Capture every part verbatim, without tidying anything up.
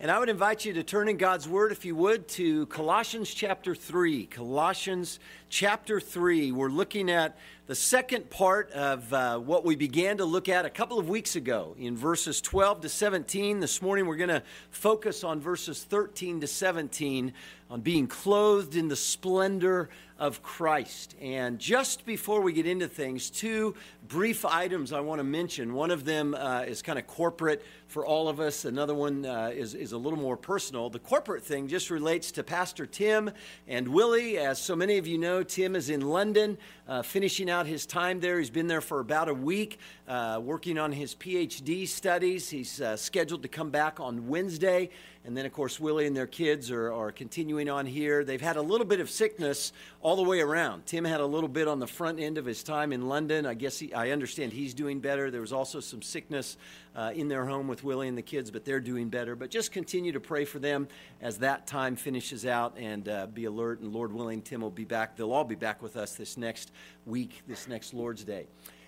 And I would invite you to turn in God's Word, if you would, to Colossians chapter three. Colossians chapter three. We're looking at the second part of uh, what we began to look at a couple of weeks ago in verses twelve to seventeen. This morning we're going to focus on verses thirteen to seventeen on being clothed in the splendor of Christ. And just before we get into things, two brief items I want to mention. One of them uh, is kind of corporate for all of us. Another one uh, is, is a little more personal. The corporate thing just relates to Pastor Tim and Willie. As so many of you know, Tim is in London uh, finishing out his time there. He's been there for about a week uh, working on his P H D studies. He's uh, scheduled to come back on Wednesday. And then, of course, Willie and their kids are, are continuing on here. They've had a little bit of sickness all the way around. Tim had a little bit on the front end of his time in London. I guess he, I understand he's doing better. There was also some sickness uh, in their home with Willie and the kids, but they're doing better. But just continue to pray for them as that time finishes out, and uh, be alert. And Lord willing, Tim will be back. They'll all be back with us this next week, this next Lord's Day.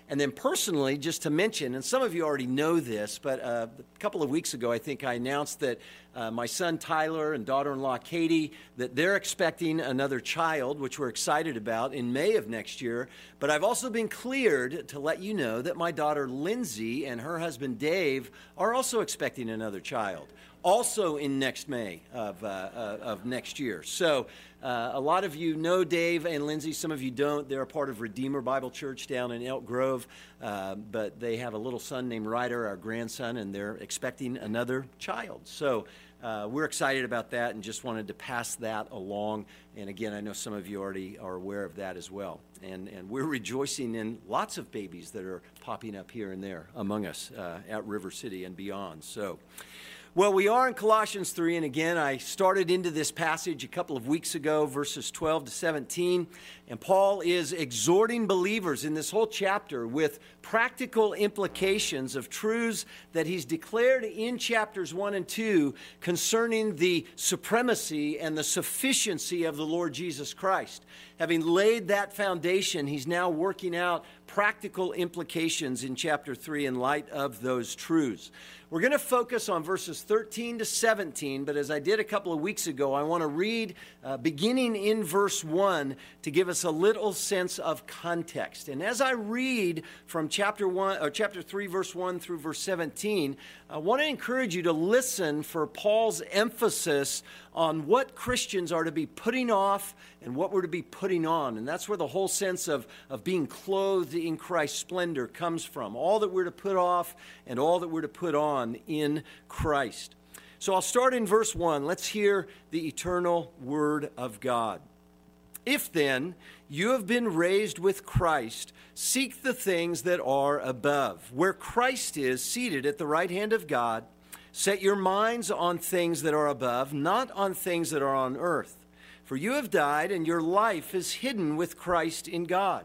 And then personally, just to mention, and some of you already know this, but uh, a couple of weeks ago, I think I announced that uh, my son Tyler and daughter-in-law Katie, that they're expecting another child, which we're excited about, in May of next year. But I've also been cleared to let you know that my daughter Lindsay and her husband Dave are also expecting another child, also in next May of, uh, uh, of next year. So uh, a lot of you know Dave and Lindsay. Some of you don't. They're a part of Redeemer Bible Church down in Elk Grove, uh, but they have a little son named Ryder, our grandson, and they're expecting another child. So uh, we're excited about that and just wanted to pass that along. And again, I know some of you already are aware of that as well. And, and we're rejoicing in lots of babies that are popping up here and there among us uh, at River City and beyond. So... Well, we are in Colossians three, and again, I started into this passage a couple of weeks ago, verses twelve to seventeen, and Paul is exhorting believers in this whole chapter with practical implications of truths that he's declared in chapters one and two concerning the supremacy and the sufficiency of the Lord Jesus Christ. Having laid that foundation, he's now working out practical implications in chapter three in light of those truths. We're going to focus on verses thirteen to seventeen, but as I did a couple of weeks ago, I want to read uh, beginning in verse one to give us a little sense of context. And as I read from chapter one, or chapter three, verse one through verse seventeen, I want to encourage you to listen for Paul's emphasis on what Christians are to be putting off and what we're to be putting on. And that's where the whole sense of, of being clothed in Christ's splendor comes from. All that we're to put off and all that we're to put on in Christ. So I'll start in verse one. Let's hear the eternal word of God. If then you have been raised with Christ, seek the things that are above, where Christ is seated at the right hand of God. Set your minds on things that are above, not on things that are on earth. For you have died, and your life is hidden with Christ in God.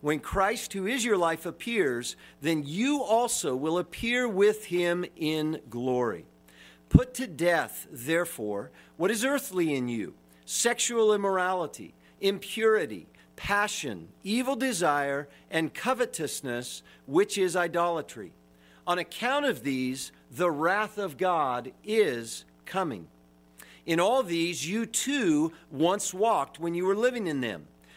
When Christ, who is your life, appears, then you also will appear with him in glory. Put to death, therefore, what is earthly in you: sexual immorality, impurity, passion, evil desire, and covetousness, which is idolatry. On account of these, the wrath of God is coming. In all these, you too once walked when you were living in them.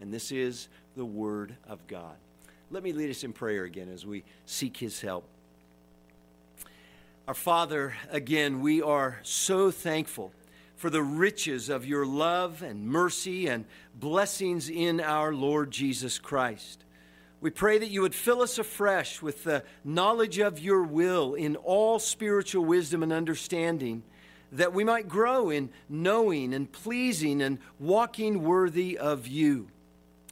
And this is the word of God. Let me lead us in prayer again as we seek his help. Our Father, again, we are so thankful for the riches of your love and mercy and blessings in our Lord Jesus Christ. We pray that you would fill us afresh with the knowledge of your will in all spiritual wisdom and understanding, that we might grow in knowing and pleasing and walking worthy of you.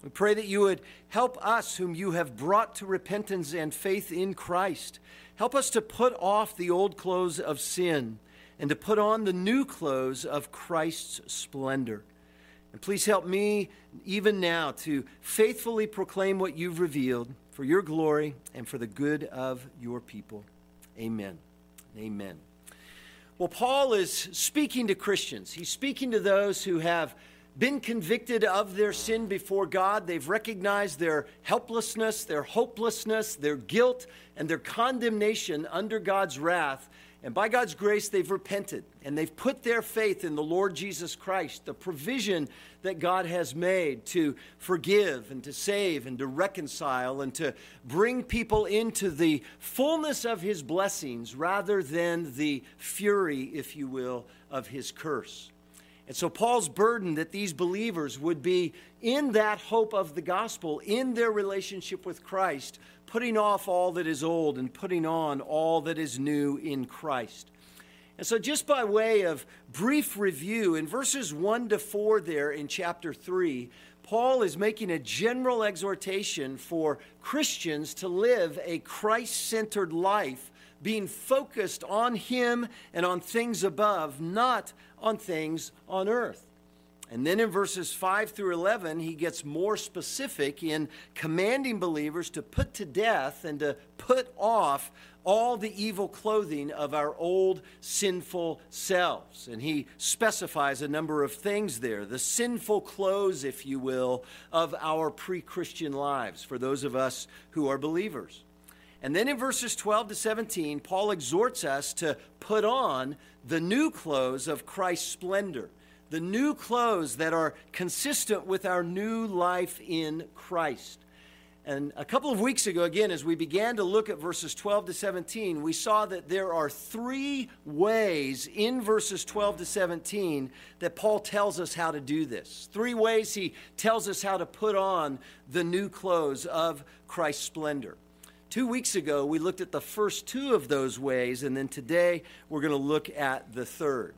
We pray that you would help us whom you have brought to repentance and faith in Christ. Help us to put off the old clothes of sin and to put on the new clothes of Christ's splendor. And please help me even now to faithfully proclaim what you've revealed for your glory and for the good of your people. Amen. Amen. Well, Paul is speaking to Christians. He's speaking to those who have been convicted of their sin before God. They've recognized their helplessness, their hopelessness, their guilt, and their condemnation under God's wrath. And by God's grace, they've repented, and they've put their faith in the Lord Jesus Christ, the provision that God has made to forgive and to save and to reconcile and to bring people into the fullness of his blessings rather than the fury, if you will, of his curse. And so Paul's burden that these believers would be in that hope of the gospel, in their relationship with Christ, putting off all that is old and putting on all that is new in Christ. And so just by way of brief review, in verses one to four there in chapter three, Paul is making a general exhortation for Christians to live a Christ-centered life, being focused on him and on things above, not on things on earth. And then in verses five through eleven, he gets more specific in commanding believers to put to death and to put off all the evil clothing of our old sinful selves. And he specifies a number of things there, the sinful clothes, if you will, of our pre-Christian lives for those of us who are believers. And then in verses twelve to seventeen, Paul exhorts us to put on the new clothes of Christ's splendor, the new clothes that are consistent with our new life in Christ. And a couple of weeks ago, again, as we began to look at verses twelve to seventeen, we saw that there are three ways in verses twelve to seventeen that Paul tells us how to do this. Three ways he tells us how to put on the new clothes of Christ's splendor. Two weeks ago, we looked at the first two of those ways, and then today we're going to look at the third.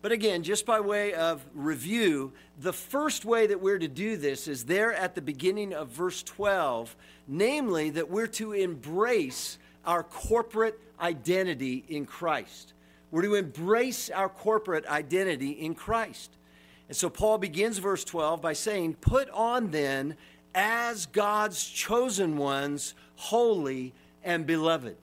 But again, just by way of review, the first way that we're to do this is there at the beginning of verse twelve, namely that we're to embrace our corporate identity in Christ. We're to embrace our corporate identity in Christ. And so Paul begins verse twelve by saying, "Put on then, as God's chosen ones, holy and beloved."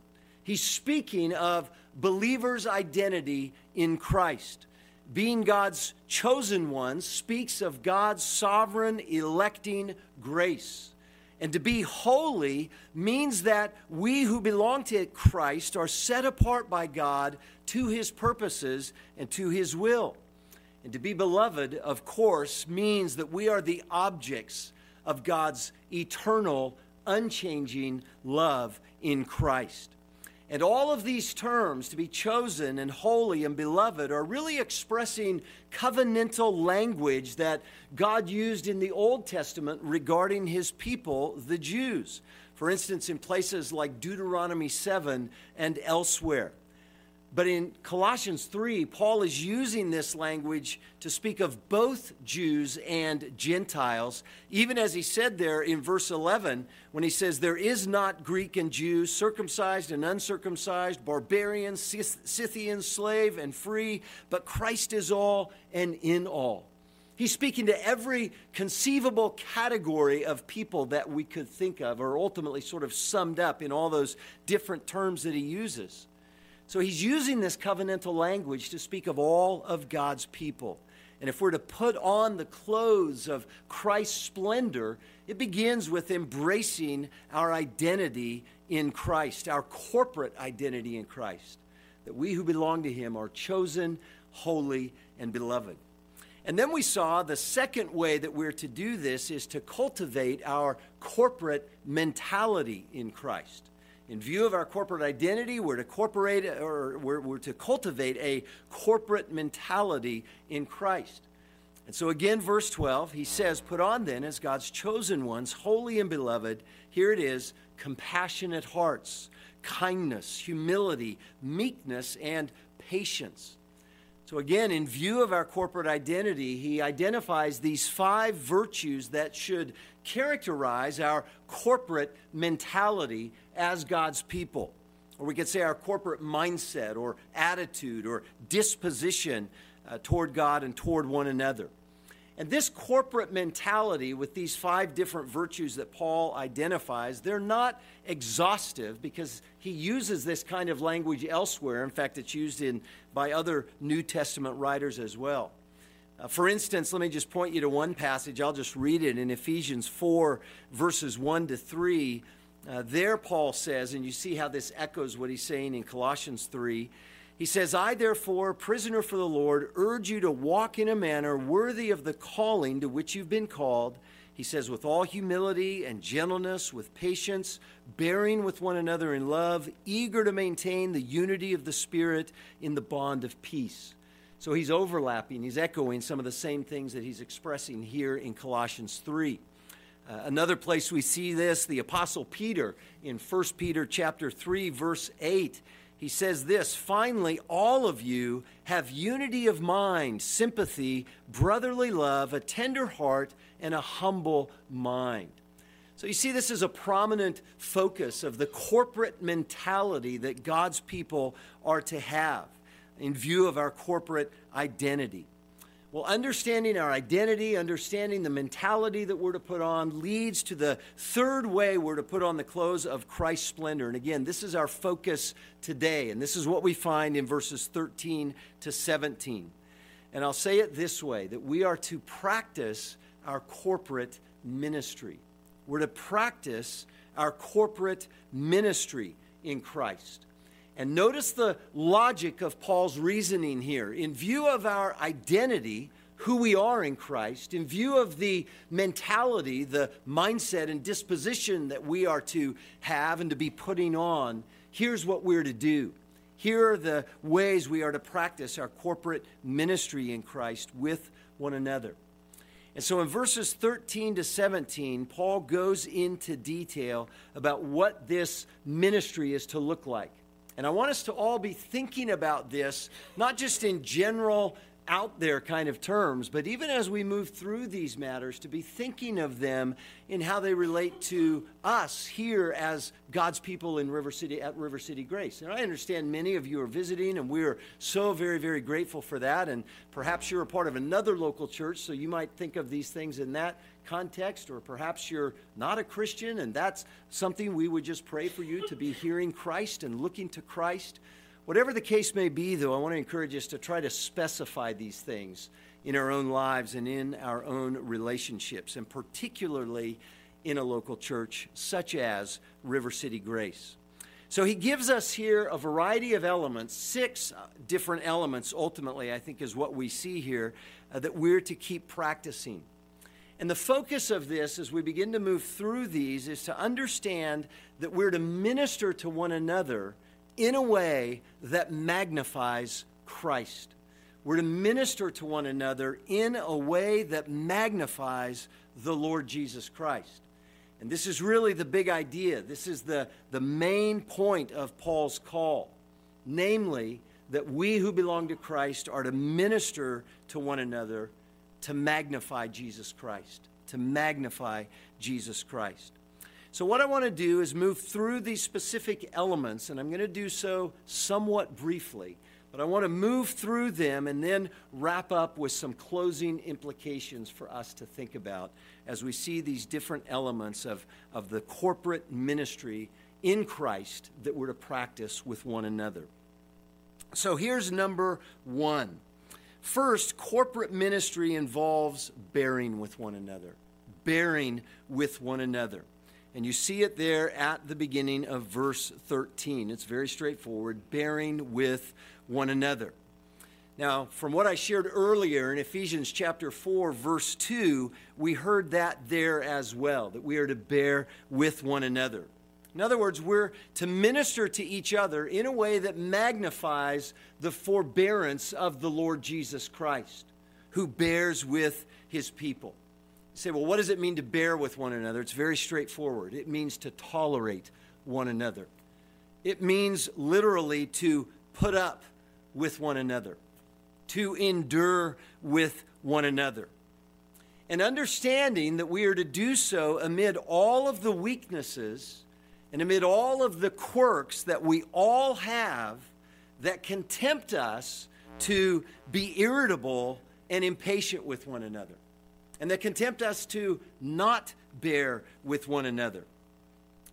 He's speaking of believers' identity in Christ. Being God's chosen ones speaks of God's sovereign electing grace. And to be holy means that we who belong to Christ are set apart by God to his purposes and to his will. And to be beloved, of course, means that we are the objects of God's eternal, unchanging love in Christ. And all of these terms, to be chosen and holy and beloved, are really expressing covenantal language that God used in the Old Testament regarding his people, the Jews. For instance, in places like Deuteronomy seven and elsewhere. But in Colossians three, Paul is using this language to speak of both Jews and Gentiles, even as he said there in verse eleven, when he says, "There is not Greek and Jew, circumcised and uncircumcised, barbarian, Scythian, slave and free, but Christ is all and in all." He's speaking to every conceivable category of people that we could think of, or ultimately sort of summed up in all those different terms that he uses. So he's using this covenantal language to speak of all of God's people. And if we're to put on the clothes of Christ's splendor, it begins with embracing our identity in Christ, our corporate identity in Christ, that we who belong to him are chosen, holy, and beloved. And then we saw the second way that we're to do this is to cultivate our corporate mentality in Christ. In view of our corporate identity, we're to corporate, or we're, we're to cultivate a corporate mentality in Christ. And so again, verse twelve, he says, "Put on then as God's chosen ones, holy and beloved," here it is, "compassionate hearts, kindness, humility, meekness, and patience." So again, in view of our corporate identity, he identifies these five virtues that should characterize our corporate mentality as God's people. Or we could say our corporate mindset or attitude or disposition uh, toward God and toward one another. And this corporate mentality with these five different virtues that Paul identifies, they're not exhaustive because he uses this kind of language elsewhere. In fact, it's used in by other New Testament writers as well. Uh, for instance, let me just point you to one passage. I'll just read it in Ephesians four, verses one to three. Uh, there Paul says, and you see how this echoes what he's saying in Colossians three, he says, "I therefore, prisoner for the Lord, urge you to walk in a manner worthy of the calling to which you've been called." He says, "with all humility and gentleness, with patience, bearing with one another in love, eager to maintain the unity of the Spirit in the bond of peace." So he's overlapping, he's echoing some of the same things that he's expressing here in Colossians three. Uh, another place we see this, the Apostle Peter in First Peter chapter three, verse eight. He says this, "Finally, all of you have unity of mind, sympathy, brotherly love, a tender heart, and a humble mind." So you see, this is a prominent focus of the corporate mentality that God's people are to have in view of our corporate identity. Well, understanding our identity, understanding the mentality that we're to put on leads to the third way we're to put on the clothes of Christ's splendor. And again, this is our focus today. And this is what we find in verses thirteen to seventeen. And I'll say it this way, that we are to practice our corporate ministry. We're to practice our corporate ministry in Christ. And notice the logic of Paul's reasoning here. In view of our identity, who we are in Christ, in view of the mentality, the mindset and disposition that we are to have and to be putting on, here's what we're to do. Here are the ways we are to practice our corporate ministry in Christ with one another. And so in verses thirteen to seventeen, Paul goes into detail about what this ministry is to look like. And I want us to all be thinking about this, not just in general, out there kind of terms, but even as we move through these matters, to be thinking of them in how they relate to us here as God's people in River City, at River City Grace. And I understand many of you are visiting, and we're so very, very grateful for that. And perhaps you're a part of another local church, so you might think of these things in that context, or perhaps you're not a Christian, and that's something we would just pray for you to be hearing Christ and looking to Christ. Whatever the case may be, though, I want to encourage us to try to specify these things in our own lives and in our own relationships, and particularly in a local church such as River City Grace. So he gives us here a variety of elements, six different elements ultimately, I think is what we see here, uh, that we're to keep practicing. And the focus of this, as we begin to move through these, is to understand that we're to minister to one another in a way that magnifies Christ. We're to minister to one another in a way that magnifies the Lord Jesus Christ. And this is really the big idea. This is the, the main point of Paul's call, namely that we who belong to Christ are to minister to one another to magnify Jesus Christ, to magnify Jesus Christ. So what I want to do is move through these specific elements, and I'm going to do so somewhat briefly, but I want to move through them and then wrap up with some closing implications for us to think about as we see these different elements of, of the corporate ministry in Christ that we're to practice with one another. So here's number one. First, corporate ministry involves bearing with one another. Bearing with one another. And you see it there at the beginning of verse thirteen. It's very straightforward. Bearing with one another. Now, from what I shared earlier in Ephesians chapter four, verse two, we heard that there as well, that we are to bear with one another. In other words, we're to minister to each other in a way that magnifies the forbearance of the Lord Jesus Christ, who bears with his people. You say, well, what does it mean to bear with one another? It's very straightforward. It means to tolerate one another. It means literally to put up with one another, to endure with one another. And understanding that we are to do so amid all of the weaknesses and amid all of the quirks that we all have that can tempt us to be irritable and impatient with one another, and that can tempt us to not bear with one another.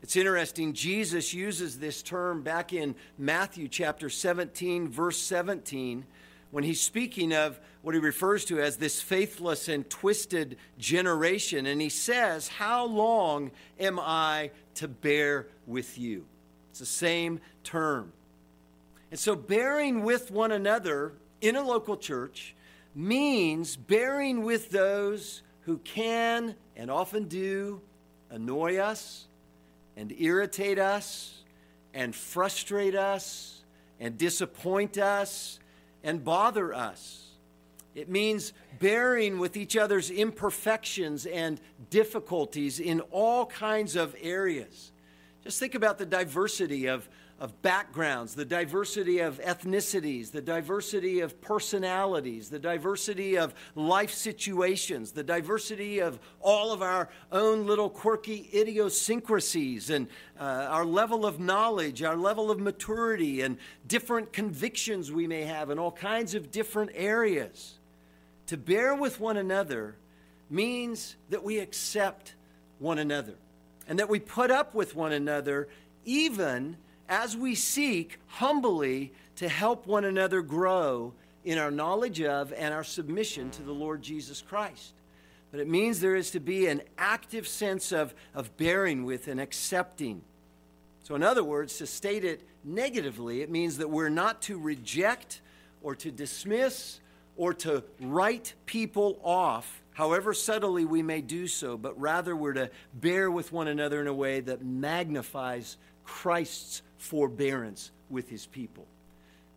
It's interesting, Jesus uses this term back in Matthew chapter seventeen, verse seventeen, when he's speaking of what he refers to as this faithless and twisted generation. And he says, how long am I to bear with you? It's the same term. And so bearing with one another in a local church means bearing with those who can and often do annoy us and irritate us and frustrate us and disappoint us and bother us. It means bearing with each other's imperfections and difficulties in all kinds of areas. Just think about the diversity of, of backgrounds, the diversity of ethnicities, the diversity of personalities, the diversity of life situations, the diversity of all of our own little quirky idiosyncrasies, and uh, our level of knowledge, our level of maturity, and different convictions we may have in all kinds of different areas. To bear with one another means that we accept one another and that we put up with one another, even as we seek humbly to help one another grow in our knowledge of and our submission to the Lord Jesus Christ. But it means there is to be an active sense of, of bearing with and accepting. So in other words, to state it negatively, it means that we're not to reject or to dismiss or to write people off, however subtly we may do so, but rather we're to bear with one another in a way that magnifies Christ's forbearance with his people.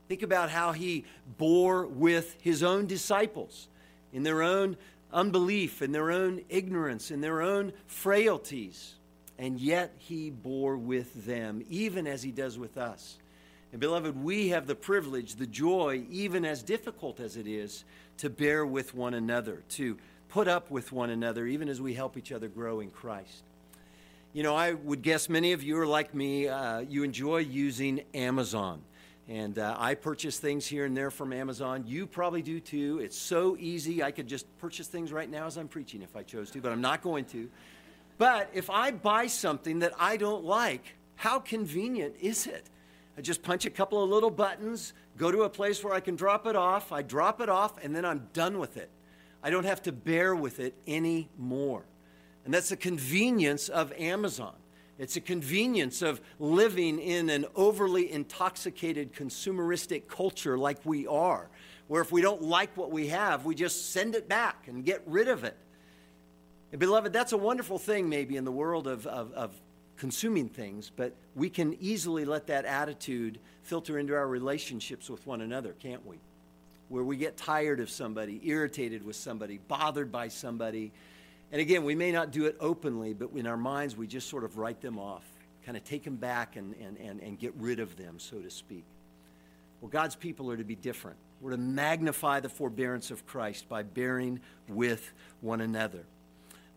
Think about how he bore with his own disciples in their own unbelief, in their own ignorance, in their own frailties, and yet he bore with them, even as he does with us. And beloved, we have the privilege, the joy, even as difficult as it is, to bear with one another, to put up with one another, even as we help each other grow in Christ. You know, I would guess many of you are like me. Uh, you enjoy using Amazon. And uh, I purchase things here and there from Amazon. You probably do too. It's so easy. I could just purchase things right now as I'm preaching if I chose to, but I'm not going to. But if I buy something that I don't like, how convenient is it? I just punch a couple of little buttons, go to a place where I can drop it off. I drop it off, and then I'm done with it. I don't have to bear with it anymore. And that's the convenience of Amazon. It's a convenience of living in an overly intoxicated consumeristic culture like we are, where if we don't like what we have, we just send it back and get rid of it. And beloved, that's a wonderful thing maybe in the world of, of, of consuming things, but we can easily let that attitude filter into our relationships with one another, can't we? Where we get tired of somebody, irritated with somebody, bothered by somebody. And again, we may not do it openly, but in our minds, we just sort of write them off, kind of take them back and, and, and, and get rid of them, so to speak. Well, God's people are to be different. We're to magnify the forbearance of Christ by bearing with one another.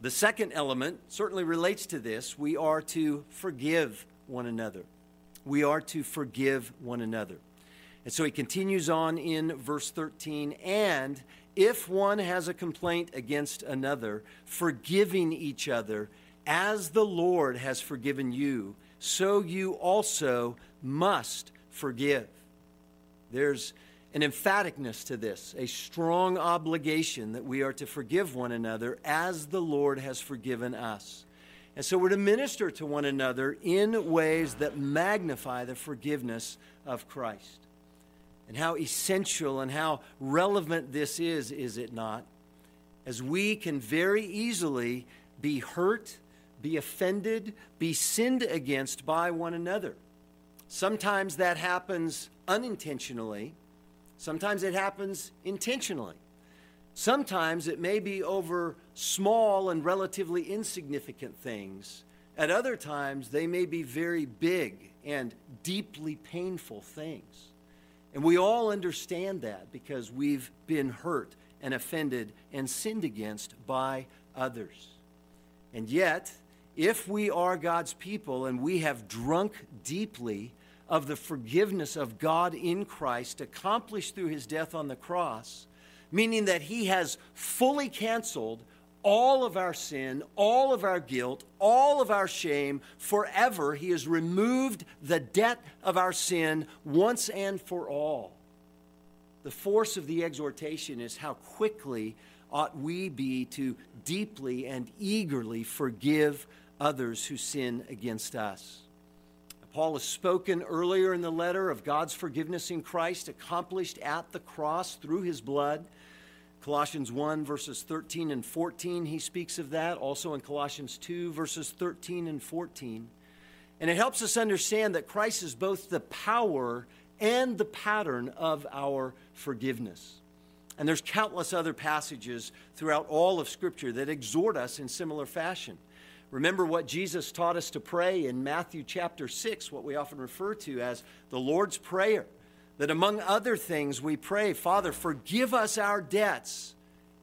The second element certainly relates to this. We are to forgive one another. We are to forgive one another. And so he continues on in verse thirteen, and if one has a complaint against another, forgiving each other, as the Lord has forgiven you, so you also must forgive. There's an emphaticness to this, a strong obligation that we are to forgive one another as the Lord has forgiven us. And so we're to minister to one another in ways that magnify the forgiveness of Christ. And how essential and how relevant this is, is it not? As we can very easily be hurt, be offended, be sinned against by one another. Sometimes that happens unintentionally. Sometimes it happens intentionally. Sometimes it may be over small and relatively insignificant things. At other times, they may be very big and deeply painful things. And we all understand that because we've been hurt and offended and sinned against by others. And yet, if we are God's people and we have drunk deeply of the forgiveness of God in Christ accomplished through his death on the cross, meaning that he has fully canceled all of our sin, all of our guilt, all of our shame forever. He has removed the debt of our sin once and for all. The force of the exhortation is how quickly ought we be to deeply and eagerly forgive others who sin against us. Paul has spoken earlier in the letter of God's forgiveness in Christ, accomplished at the cross through his blood. Colossians one, verses thirteen and fourteen, he speaks of that. Also in Colossians two, verses thirteen and fourteen. And it helps us understand that Christ is both the power and the pattern of our forgiveness. And there's countless other passages throughout all of Scripture that exhort us in similar fashion. Remember what Jesus taught us to pray in Matthew chapter six, what we often refer to as the Lord's Prayer, that among other things we pray, Father, forgive us our debts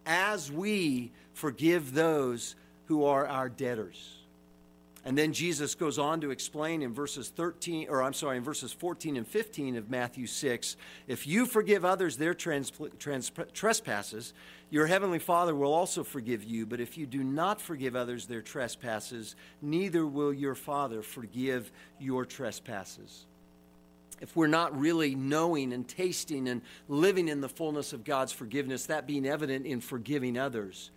as we forgive those who are our debtors. And then Jesus goes on to explain in verses thirteen, or I'm sorry, in verses fourteen and fifteen of Matthew six, if you forgive others their trans, trans, trespasses, your heavenly Father will also forgive you. But if you do not forgive others their trespasses, neither will your Father forgive your trespasses. If we're not really knowing and tasting and living in the fullness of God's forgiveness, that being evident in forgiving others,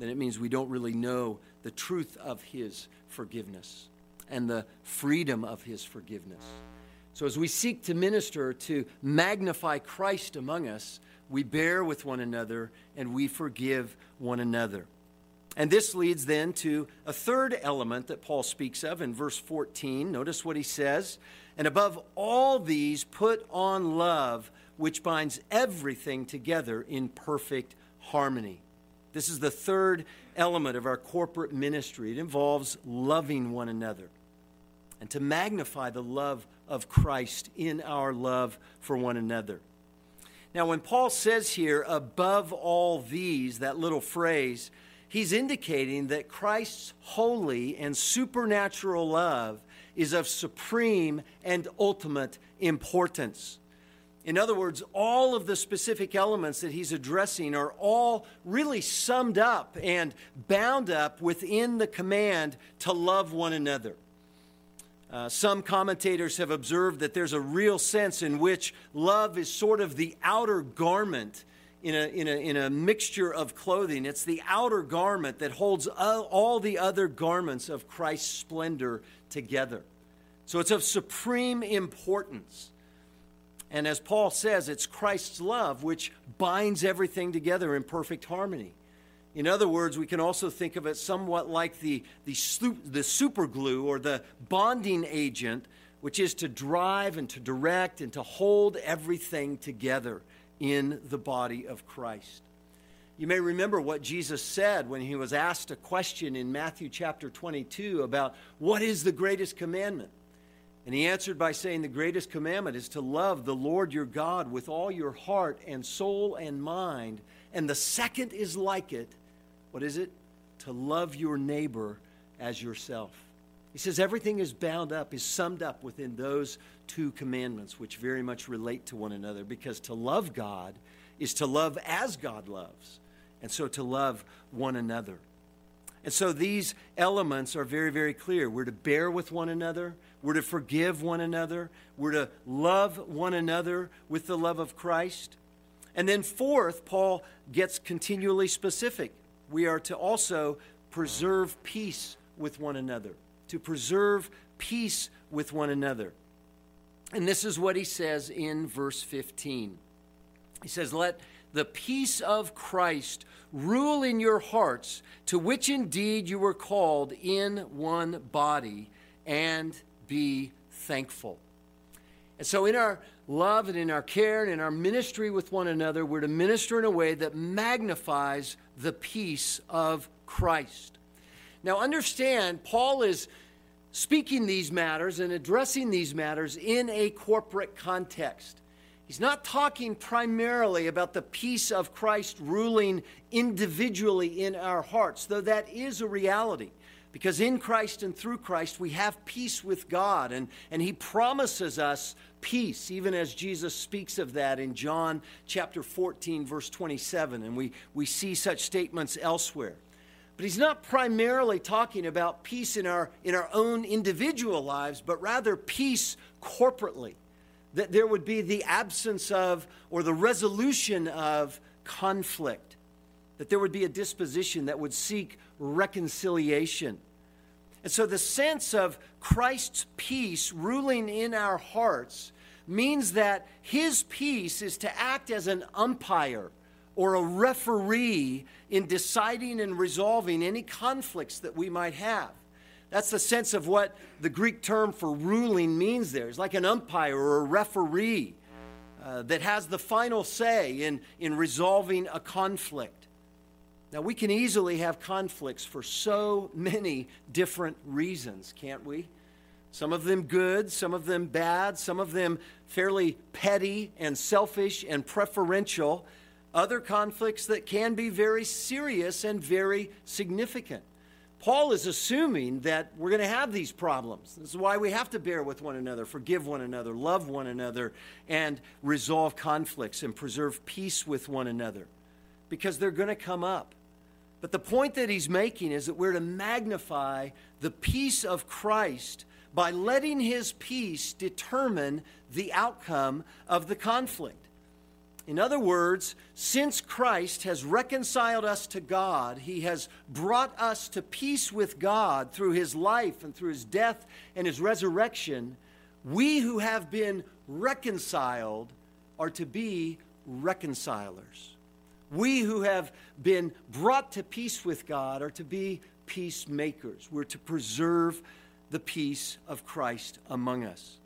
then it means we don't really know the truth of his forgiveness and the freedom of his forgiveness. So as we seek to minister to magnify Christ among us, we bear with one another and we forgive one another. And this leads then to a third element that Paul speaks of in verse fourteen. Notice what he says. And above all these, put on love, which binds everything together in perfect harmony. This is the third element of our corporate ministry. It involves loving one another and to magnify the love of Christ in our love for one another. Now, when Paul says here, above all these, that little phrase, he's indicating that Christ's holy and supernatural love is of supreme and ultimate importance. In other words, all of the specific elements that he's addressing are all really summed up and bound up within the command to love one another. Uh, some commentators have observed that there's a real sense in which love is sort of the outer garment in a, in a, in a mixture of clothing. It's the outer garment that holds all the other garments of Christ's splendor together. So it's of supreme importance. And as Paul says, it's Christ's love which binds everything together in perfect harmony. In other words, we can also think of it somewhat like the, the, the super glue or the bonding agent, which is to drive and to direct and to hold everything together in the body of Christ. You may remember what Jesus said when he was asked a question in Matthew chapter twenty-two about what is the greatest commandment. And he answered by saying, the greatest commandment is to love the Lord your God with all your heart and soul and mind. And the second is like it. What is it? To love your neighbor as yourself. He says everything is bound up, is summed up within those two commandments, which very much relate to one another, because to love God is to love as God loves, and so to love one another. And so these elements are very, very clear. We're to bear with one another. We're to forgive one another. We're to love one another with the love of Christ. And then fourth, Paul gets continually specific. We are to also preserve peace with one another. To preserve peace with one another. And this is what he says in verse fifteen. He says, "Let the peace of Christ rule in your hearts, to which indeed you were called in one body, and be thankful." And so in our love and in our care and in our ministry with one another, we're to minister in a way that magnifies the peace of Christ. Now understand, Paul is speaking these matters and addressing these matters in a corporate context. He's not talking primarily about the peace of Christ ruling individually in our hearts, though that is a reality, because in Christ and through Christ we have peace with God, and, and he promises us peace, even as Jesus speaks of that in John chapter fourteen, verse twenty-seven, and we, we see such statements elsewhere. But he's not primarily talking about peace in our, in our own individual lives, but rather peace corporately. That there would be the absence of, or the resolution of, conflict. That there would be a disposition that would seek reconciliation. And so the sense of Christ's peace ruling in our hearts means that his peace is to act as an umpire or a referee in deciding and resolving any conflicts that we might have. That's the sense of what the Greek term for ruling means there. It's like an umpire or a referee uh, that has the final say in, in resolving a conflict. Now, we can easily have conflicts for so many different reasons, can't we? Some of them good, some of them bad, some of them fairly petty and selfish and preferential. Other conflicts that can be very serious and very significant. Paul is assuming that we're going to have these problems. This is why we have to bear with one another, forgive one another, love one another, and resolve conflicts and preserve peace with one another, because they're going to come up. But the point that he's making is that we're to magnify the peace of Christ by letting his peace determine the outcome of the conflict. In other words, since Christ has reconciled us to God, he has brought us to peace with God through his life and through his death and his resurrection. We who have been reconciled are to be reconcilers. We who have been brought to peace with God are to be peacemakers. We're to preserve the peace of Christ among us.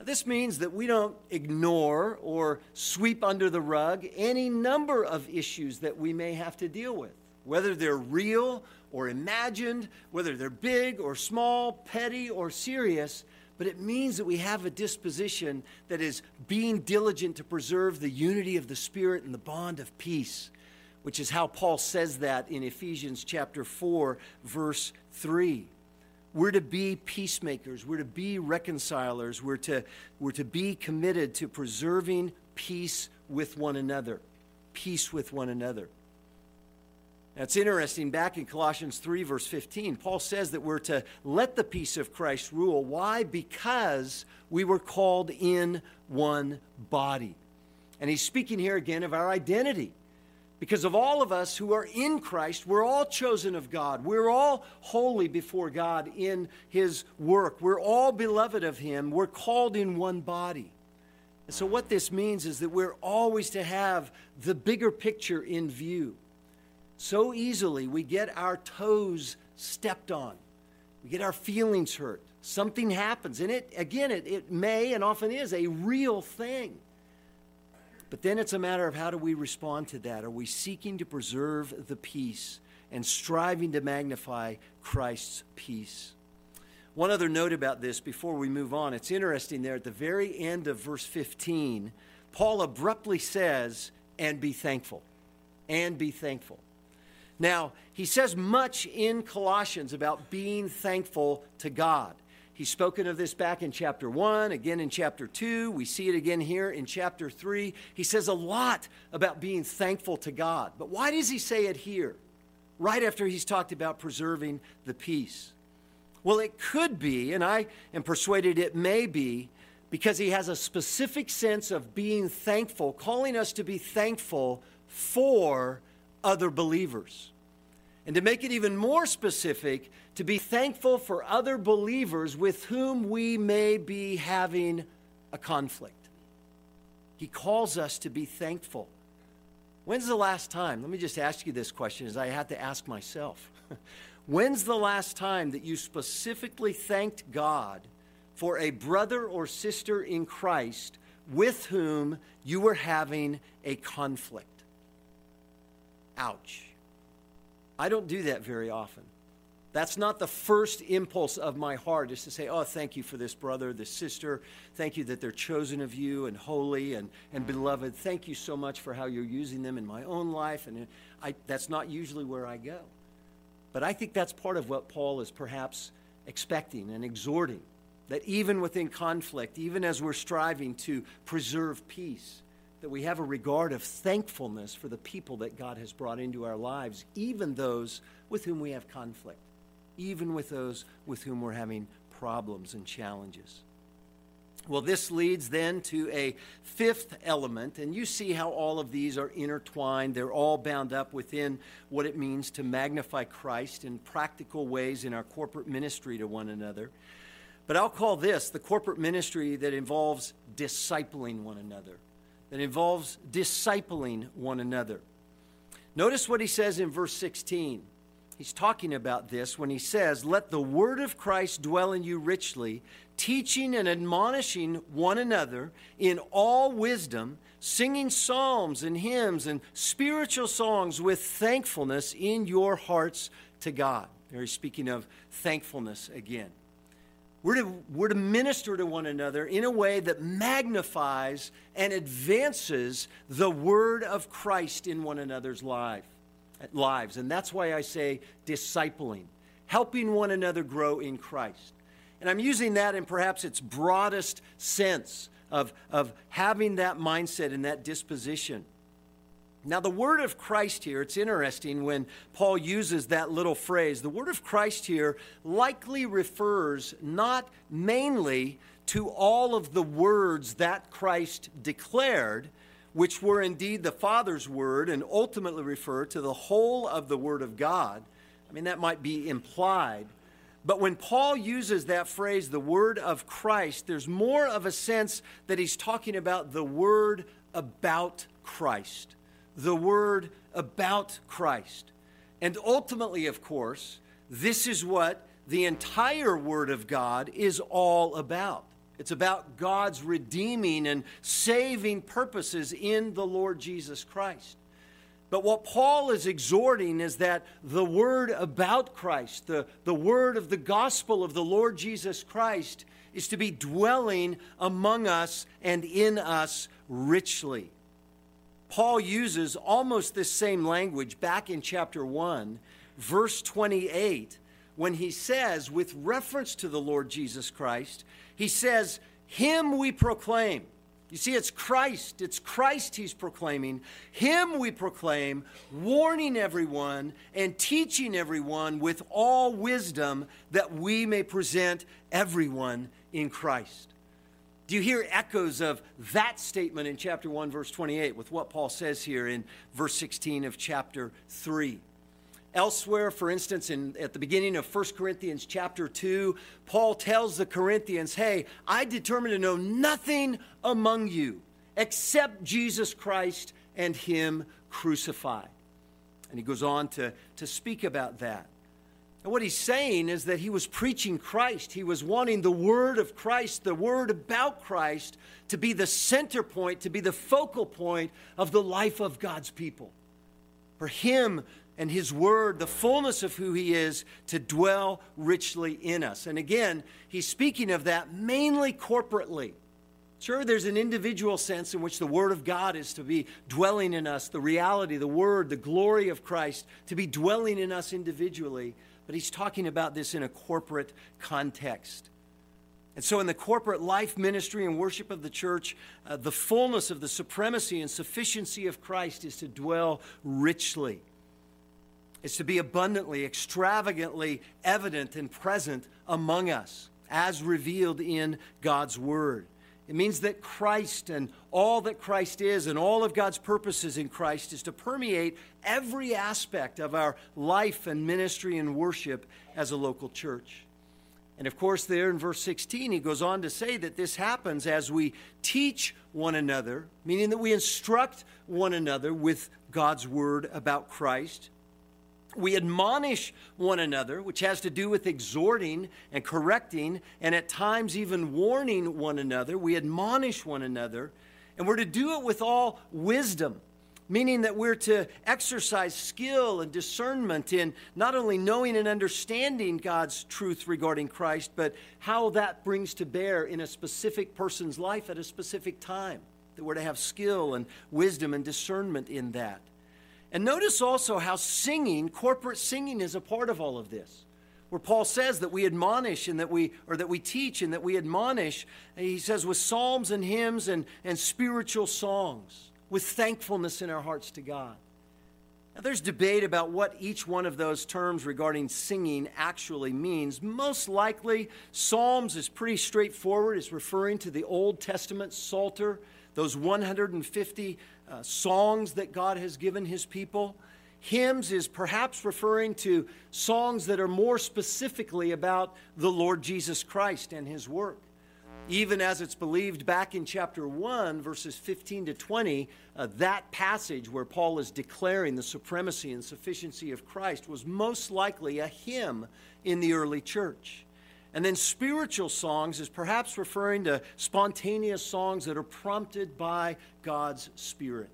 This means that we don't ignore or sweep under the rug any number of issues that we may have to deal with, whether they're real or imagined, whether they're big or small, petty or serious, but it means that we have a disposition that is being diligent to preserve the unity of the Spirit and the bond of peace, which is how Paul says that in Ephesians chapter four, verse three. We're to be peacemakers. We're to be reconcilers. We're to, we're to be committed to preserving peace with one another. Peace with one another. That's interesting. Back in Colossians three, verse fifteen, Paul says that we're to let the peace of Christ rule. Why? Because we were called in one body. And he's speaking here again of our identity. Because of all of us who are in Christ, we're all chosen of God. We're all holy before God in his work. We're all beloved of him. We're called in one body. And so what this means is that we're always to have the bigger picture in view. So easily we get our toes stepped on. We get our feelings hurt. Something happens. And it again, it, it may and often is a real thing. But then it's a matter of how do we respond to that? Are we seeking to preserve the peace and striving to magnify Christ's peace? One other note about this before we move on. It's interesting there at the very end of verse fifteen, Paul abruptly says, "And be thankful." And be thankful. Now, he says much in Colossians about being thankful to God. He's spoken of this back in chapter one, again in chapter two. We see it again here in chapter three. He says a lot about being thankful to God. But why does he say it here? right after he's talked about preserving the peace? Well, it could be, and I am persuaded it may be, because he has a specific sense of being thankful, calling us to be thankful for other believers. And to make it even more specific, to be thankful for other believers with whom we may be having a conflict. He calls us to be thankful. When's the last time? Let me just ask you this question, as I had to ask myself. When's the last time that you specifically thanked God for a brother or sister in Christ with whom you were having a conflict? Ouch. I don't do that very often. That's not the first impulse of my heart, is to say, oh, thank you for this brother, this sister. Thank you that they're chosen of you and holy and, and beloved. Thank you so much for how you're using them in my own life. And I, that's not usually where I go. But I think that's part of what Paul is perhaps expecting and exhorting, that even within conflict, even as we're striving to preserve peace, that we have a regard of thankfulness for the people that God has brought into our lives, even those with whom we have conflict. Even with those with whom we're having problems and challenges. Well, this leads then to a fifth element, and you see how all of these are intertwined. They're all bound up within what it means to magnify Christ in practical ways in our corporate ministry to one another. But I'll call this the corporate ministry that involves discipling one another, that involves discipling one another. Notice what he says in verse sixteen. He's talking about this when he says, let the word of Christ dwell in you richly, teaching and admonishing one another in all wisdom, singing psalms and hymns and spiritual songs with thankfulness in your hearts to God. There he's speaking of thankfulness again. We're to, we're to minister to one another in a way that magnifies and advances the word of Christ in one another's life. lives. And that's why I say discipling, helping one another grow in Christ. And I'm using that in perhaps its broadest sense of, of having that mindset and that disposition. Now, the word of Christ here, it's interesting when Paul uses that little phrase. The word of Christ here likely refers not mainly to all of the words that Christ declared, which were indeed the Father's word and ultimately refer to the whole of the word of God. I mean, that might be implied. But when Paul uses that phrase, the word of Christ, there's more of a sense that he's talking about the word about Christ. The word about Christ. And ultimately, of course, this is what the entire word of God is all about. It's about God's redeeming and saving purposes in the Lord Jesus Christ. But what Paul is exhorting is that the word about Christ, the, the word of the gospel of the Lord Jesus Christ, is to be dwelling among us and in us richly. Paul uses almost this same language back in chapter one, verse twenty-eight, when he says, with reference to the Lord Jesus Christ, he says, him we proclaim. You see, it's Christ. It's Christ he's proclaiming. Him we proclaim, warning everyone and teaching everyone with all wisdom, that we may present everyone in Christ. Do you hear echoes of that statement in chapter one, verse twenty-eight, with what Paul says here in verse sixteen of chapter three? Elsewhere, for instance, in, at the beginning of First Corinthians chapter two, Paul tells the Corinthians, hey, I determined to know nothing among you except Jesus Christ and him crucified. And he goes on to, to speak about that. And what he's saying is that he was preaching Christ. He was wanting the word of Christ, the word about Christ, to be the center point, to be the focal point of the life of God's people. For him and his word, the fullness of who he is, to dwell richly in us. And again, he's speaking of that mainly corporately. Sure, there's an individual sense in which the word of God is to be dwelling in us, the reality, the word, the glory of Christ, to be dwelling in us individually. But he's talking about this in a corporate context. And so in the corporate life, ministry, and worship of the church, uh, the fullness of the supremacy and sufficiency of Christ is to dwell richly. It's to be abundantly, extravagantly evident and present among us, as revealed in God's Word. It means that Christ and all that Christ is and all of God's purposes in Christ is to permeate every aspect of our life and ministry and worship as a local church. And of course, there in verse sixteen, he goes on to say that this happens as we teach one another, meaning that we instruct one another with God's Word about Christ. We admonish one another, which has to do with exhorting and correcting and at times even warning one another. We admonish one another, and we're to do it with all wisdom, meaning that we're to exercise skill and discernment in not only knowing and understanding God's truth regarding Christ, but how that brings to bear in a specific person's life at a specific time, that we're to have skill and wisdom and discernment in that. And notice also how singing, corporate singing, is a part of all of this. Where Paul says that we admonish and that we, or that we teach and that we admonish, he says with psalms and hymns and, and spiritual songs, with thankfulness in our hearts to God. Now there's debate about what each one of those terms regarding singing actually means. Most likely, Psalms is pretty straightforward. It's referring to the Old Testament Psalter, those one hundred fifty Uh, songs that God has given his people. Hymns is perhaps referring to songs that are more specifically about the Lord Jesus Christ and his work. Even as it's believed back in chapter one, verses fifteen to twenty, uh, that passage where Paul is declaring the supremacy and sufficiency of Christ was most likely a hymn in the early church. And then spiritual songs is perhaps referring to spontaneous songs that are prompted by God's Spirit.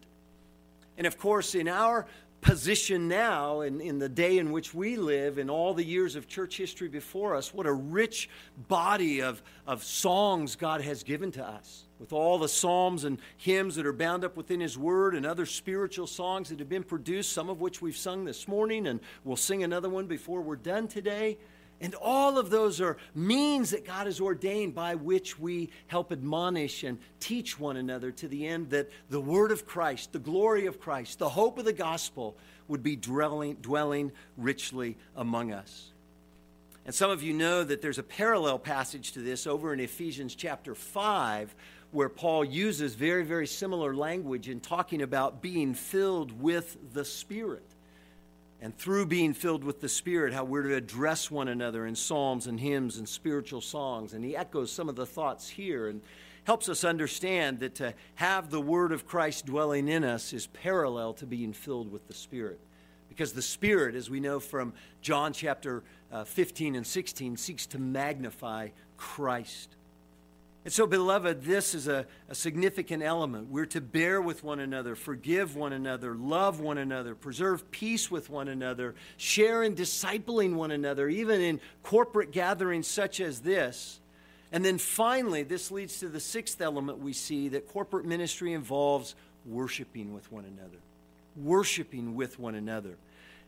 And of course, in our position now, in, in the day in which we live, in all the years of church history before us, what a rich body of, of songs God has given to us, with all the psalms and hymns that are bound up within his word and other spiritual songs that have been produced, some of which we've sung this morning, and we'll sing another one before we're done today. And all of those are means that God has ordained by which we help admonish and teach one another to the end that the word of Christ, the glory of Christ, the hope of the gospel would be dwelling, dwelling richly among us. And some of you know that there's a parallel passage to this over in Ephesians chapter five, where Paul uses very, very similar language in talking about being filled with the Spirit. And through being filled with the Spirit, how we're to address one another in psalms and hymns and spiritual songs. And he echoes some of the thoughts here and helps us understand that to have the word of Christ dwelling in us is parallel to being filled with the Spirit. Because the Spirit, as we know from John chapter fifteen and sixteen, seeks to magnify Christ. And so, beloved, this is a, a significant element. We're to bear with one another, forgive one another, love one another, preserve peace with one another, share in discipling one another, even in corporate gatherings such as this. And then finally, this leads to the sixth element we see, that corporate ministry involves worshiping with one another. Worshiping with one another.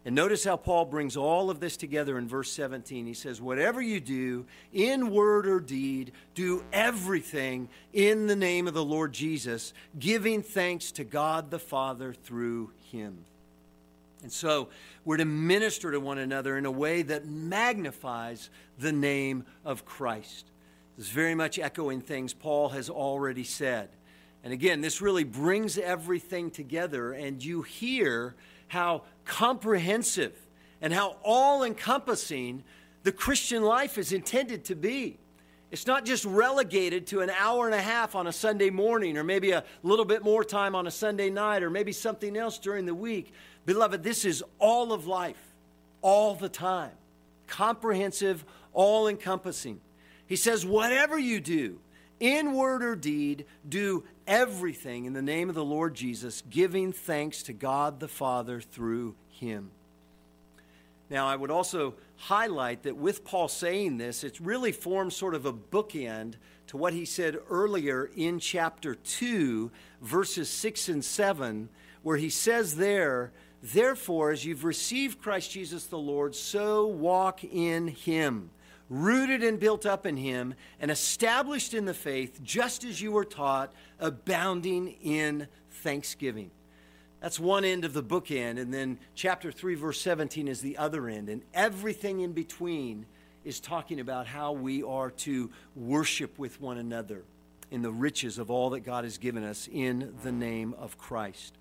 And notice how Paul brings all of this together in verse seventeen. He says, whatever you do, in word or deed, do everything in the name of the Lord Jesus, giving thanks to God the Father through him. And so we're to minister to one another in a way that magnifies the name of Christ. This is very much echoing things Paul has already said. And again, this really brings everything together, and you hear how comprehensive and how all-encompassing the Christian life is intended to be. It's not just relegated to an hour and a half on a Sunday morning, or maybe a little bit more time on a Sunday night, or maybe something else during the week. Beloved, this is all of life, all the time. Comprehensive, all-encompassing. He says, whatever you do, in word or deed, do everything in the name of the Lord Jesus, giving thanks to God the Father through him. Now, I would also highlight that with Paul saying this, it really forms sort of a bookend to what he said earlier in chapter two, verses six and seven, where he says there, therefore, as you've received Christ Jesus the Lord, so walk in him, rooted and built up in him, and established in the faith, just as you were taught, abounding in thanksgiving. That's one end of the bookend, and then chapter three, verse seventeen is the other end, and everything in between is talking about how we are to worship with one another in the riches of all that God has given us in the name of Christ.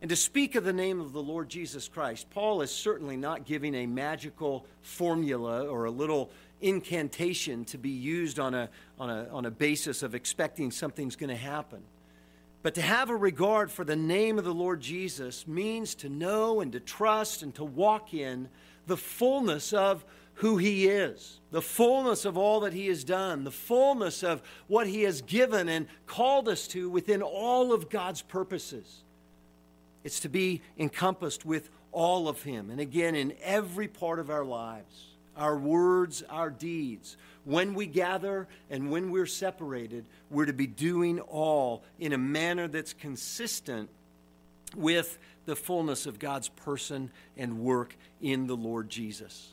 And to speak of the name of the Lord Jesus Christ, Paul is certainly not giving a magical formula or a little incantation to be used on a, on a, on a basis of expecting something's going to happen. But to have a regard for the name of the Lord Jesus means to know and to trust and to walk in the fullness of who He is, the fullness of all that He has done, the fullness of what He has given and called us to within all of God's purposes. It's to be encompassed with all of Him. And again, in every part of our lives, our words, our deeds, when we gather and when we're separated, we're to be doing all in a manner that's consistent with the fullness of God's person and work in the Lord Jesus.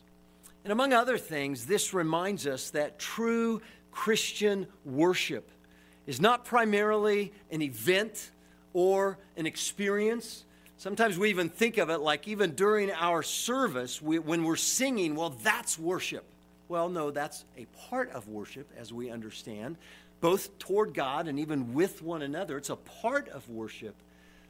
And among other things, this reminds us that true Christian worship is not primarily an event or an experience. Sometimes we even think of it like even during our service, we, when we're singing, well, that's worship. Well, no, that's a part of worship as we understand, both toward God and even with one another. It's a part of worship,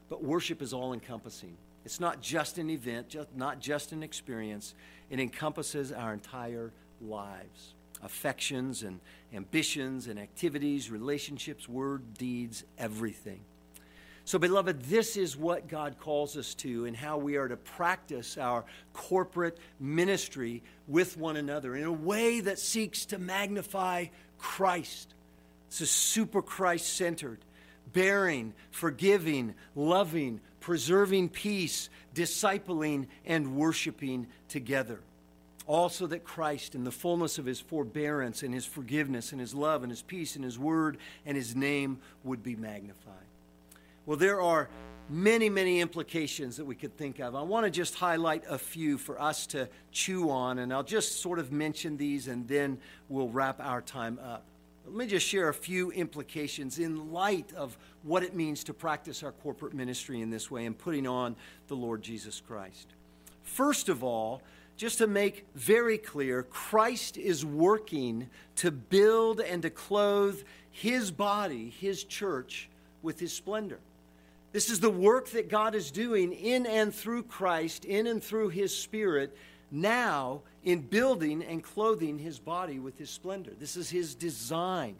but worship is all-encompassing. It's not just an event, just not just an experience. It encompasses our entire lives, affections and ambitions and activities, relationships, word, deeds, everything. So, beloved, this is what God calls us to and how we are to practice our corporate ministry with one another in a way that seeks to magnify Christ. This is super Christ-centered. Bearing, forgiving, loving, preserving peace, discipling, and worshiping together. All so that Christ, in the fullness of His forbearance and His forgiveness and His love and His peace and His word and His name would be magnified. Well, there are many, many implications that we could think of. I want to just highlight a few for us to chew on, and I'll just sort of mention these and then we'll wrap our time up. Let me just share a few implications in light of what it means to practice our corporate ministry in this way and putting on the Lord Jesus Christ. First of all, just to make very clear, Christ is working to build and to clothe His body, His church, with His splendor. This is the work that God is doing in and through Christ, in and through His Spirit, now in building and clothing His body with His splendor. This is His design.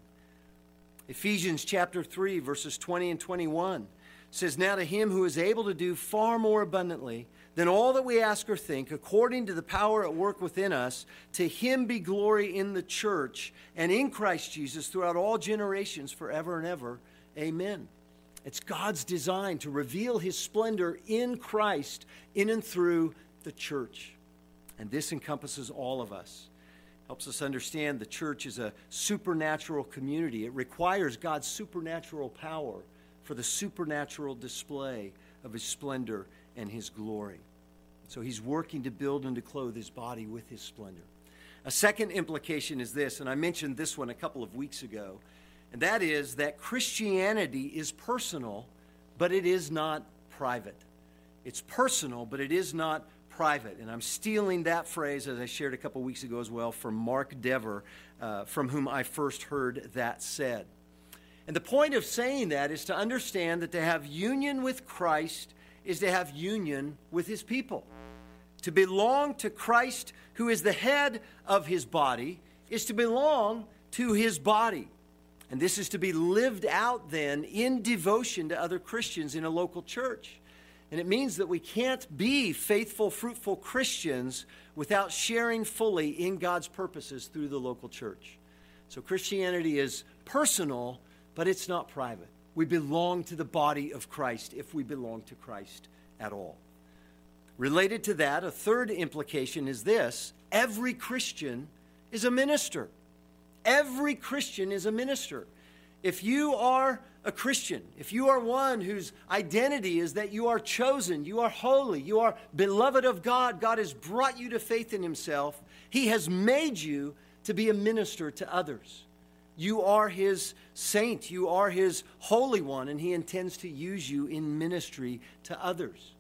Ephesians chapter three, verses twenty and twenty-one says, "Now to Him who is able to do far more abundantly than all that we ask or think, according to the power at work within us, to Him be glory in the church and in Christ Jesus throughout all generations, forever and ever. Amen." It's God's design to reveal His splendor in Christ, in and through the church. And this encompasses all of us. Helps us understand the church is a supernatural community. It requires God's supernatural power for the supernatural display of His splendor and His glory. So He's working to build and to clothe His body with His splendor. A second implication is this, and I mentioned this one a couple of weeks ago, and that is that Christianity is personal, but it is not private. It's personal, but it is not private. And I'm stealing that phrase, as I shared a couple weeks ago as well, from Mark Dever, uh, from whom I first heard that said. And the point of saying that is to understand that to have union with Christ is to have union with His people. To belong to Christ, who is the head of His body, is to belong to His body. And this is to be lived out then in devotion to other Christians in a local church. And it means that we can't be faithful, fruitful Christians without sharing fully in God's purposes through the local church. So Christianity is personal, but it's not private. We belong to the body of Christ if we belong to Christ at all. Related to that, a third implication is this: every Christian is a minister. Every Christian is a minister. If you are a Christian, if you are one whose identity is that you are chosen, you are holy, you are beloved of God, God has brought you to faith in Himself, He has made you to be a minister to others. You are his saint. You are his holy one, and he intends to use you in ministry to others.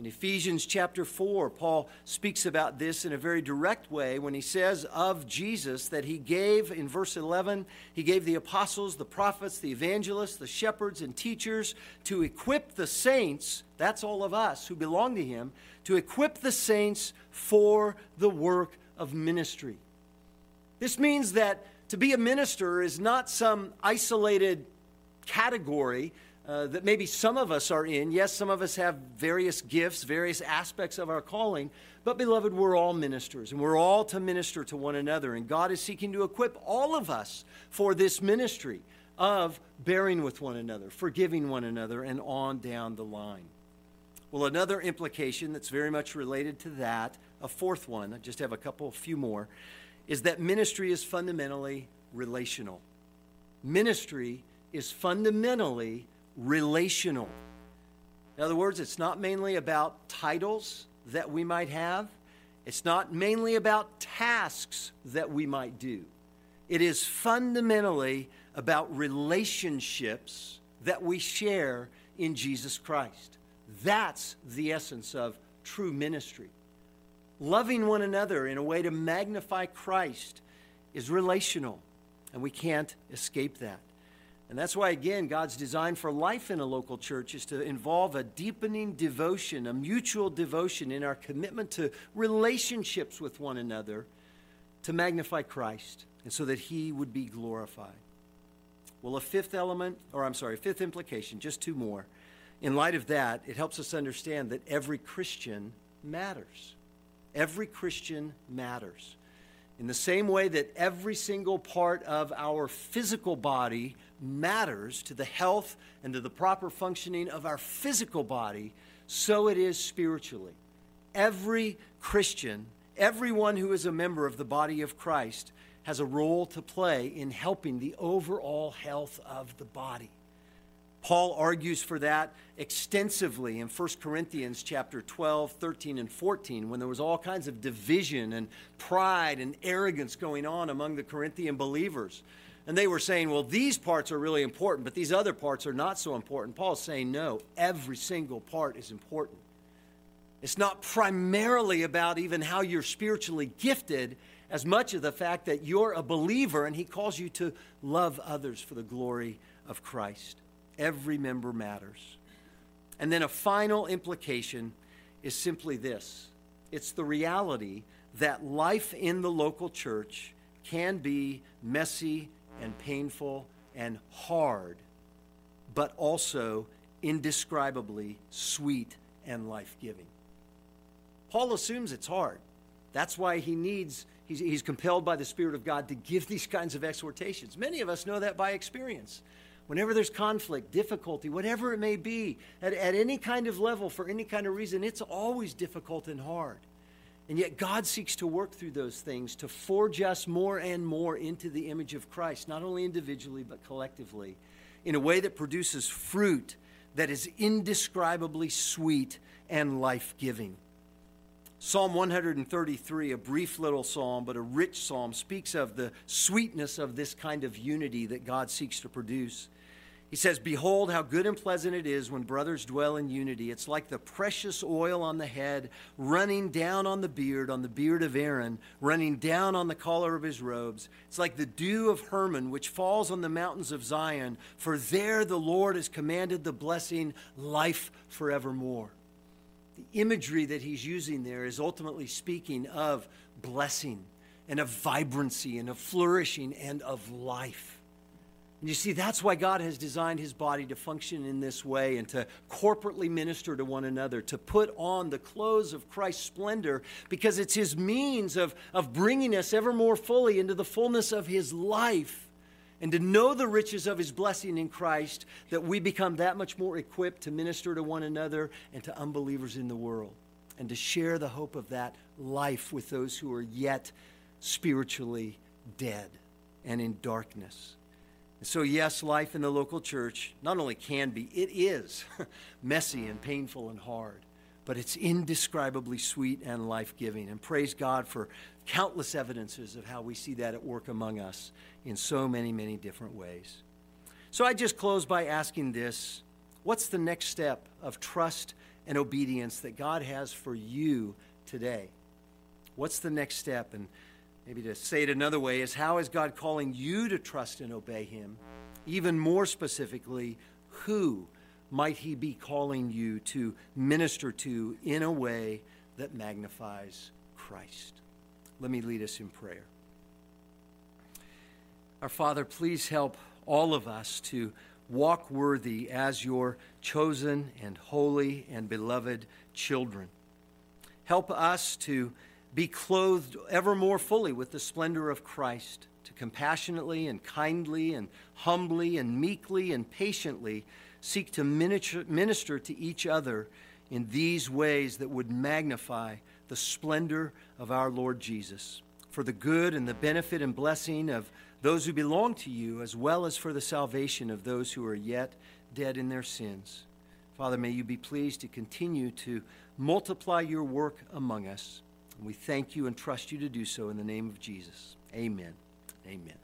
In Ephesians chapter four, Paul speaks about this in a very direct way when he says of Jesus that he gave, in verse eleven, he gave the apostles, the prophets, the evangelists, the shepherds, and teachers to equip the saints, that's all of us who belong to him, to equip the saints for the work of ministry. This means that to be a minister is not some isolated category Uh, that maybe some of us are in. Yes, some of us have various gifts, various aspects of our calling, but beloved, we're all ministers, and we're all to minister to one another, and God is seeking to equip all of us for this ministry of bearing with one another, forgiving one another, and on down the line. Well, another implication that's very much related to that, a fourth one, I just have a couple, few more, is that ministry is fundamentally relational. Ministry is fundamentally relational. In other words, it's not mainly about titles that we might have. It's not mainly about tasks that we might do. It is fundamentally about relationships that we share in Jesus Christ. That's the essence of true ministry. Loving one another in a way to magnify Christ is relational, and we can't escape that. And that's why, again, God's design for life in a local church is to involve a deepening devotion, a mutual devotion in our commitment to relationships with one another to magnify Christ and so that he would be glorified. Well, a fifth element, or I'm sorry, fifth implication, just two more. In light of that, it helps us understand that every Christian matters. Every Christian matters. In the same way that every single part of our physical body matters to the health and to the proper functioning of our physical body, so it is spiritually. Every Christian, everyone who is a member of the body of Christ, has a role to play in helping the overall health of the body. Paul argues for that extensively in First Corinthians chapter twelve, thirteen, and fourteen, when there was all kinds of division and pride and arrogance going on among the Corinthian believers. And they were saying, well, these parts are really important, but these other parts are not so important. Paul's saying, no, every single part is important. It's not primarily about even how you're spiritually gifted as much as the fact that you're a believer, and he calls you to love others for the glory of Christ. Every member matters. And then a final implication is simply this. It's the reality that life in the local church can be messy and painful and hard, but also indescribably sweet and life-giving. Paul assumes it's hard. That's why he needs, he's, he's compelled by the Spirit of God to give these kinds of exhortations. Many of us know that by experience. Whenever there's conflict, difficulty, whatever it may be, at, at any kind of level, for any kind of reason, it's always difficult and hard. And yet God seeks to work through those things to forge us more and more into the image of Christ, not only individually but collectively, in a way that produces fruit that is indescribably sweet and life-giving. Psalm one thirty-three, a brief little psalm, but a rich psalm, speaks of the sweetness of this kind of unity that God seeks to produce. He says, "Behold, how good and pleasant it is when brothers dwell in unity. It's like the precious oil on the head, running down on the beard, on the beard of Aaron, running down on the collar of his robes. It's like the dew of Hermon, which falls on the mountains of Zion. For there the Lord has commanded the blessing, life forevermore." The imagery that he's using there is ultimately speaking of blessing and of vibrancy and of flourishing and of life. And you see, that's why God has designed his body to function in this way and to corporately minister to one another, to put on the clothes of Christ's splendor, because it's his means of, of bringing us ever more fully into the fullness of his life and to know the riches of his blessing in Christ, that we become that much more equipped to minister to one another and to unbelievers in the world and to share the hope of that life with those who are yet spiritually dead and in darkness. So yes, life in the local church not only can be, it is messy and painful and hard, but it's indescribably sweet and life-giving. And praise God for countless evidences of how we see that at work among us in so many, many different ways. So I just close by asking this. What's the next step of trust and obedience that God has for you today? What's the next step? And maybe to say it another way is, how is God calling you to trust and obey him? Even more specifically, who might he be calling you to minister to in a way that magnifies Christ? Let me lead us in prayer. Our Father, please help all of us to walk worthy as your chosen and holy and beloved children. Help us to be clothed ever more fully with the splendor of Christ, to compassionately and kindly and humbly and meekly and patiently seek to minister to each other in these ways that would magnify the splendor of our Lord Jesus, for the good and the benefit and blessing of those who belong to you, as well as for the salvation of those who are yet dead in their sins. Father, may you be pleased to continue to multiply your work among us. We thank you and trust you to do so in the name of Jesus. Amen. Amen.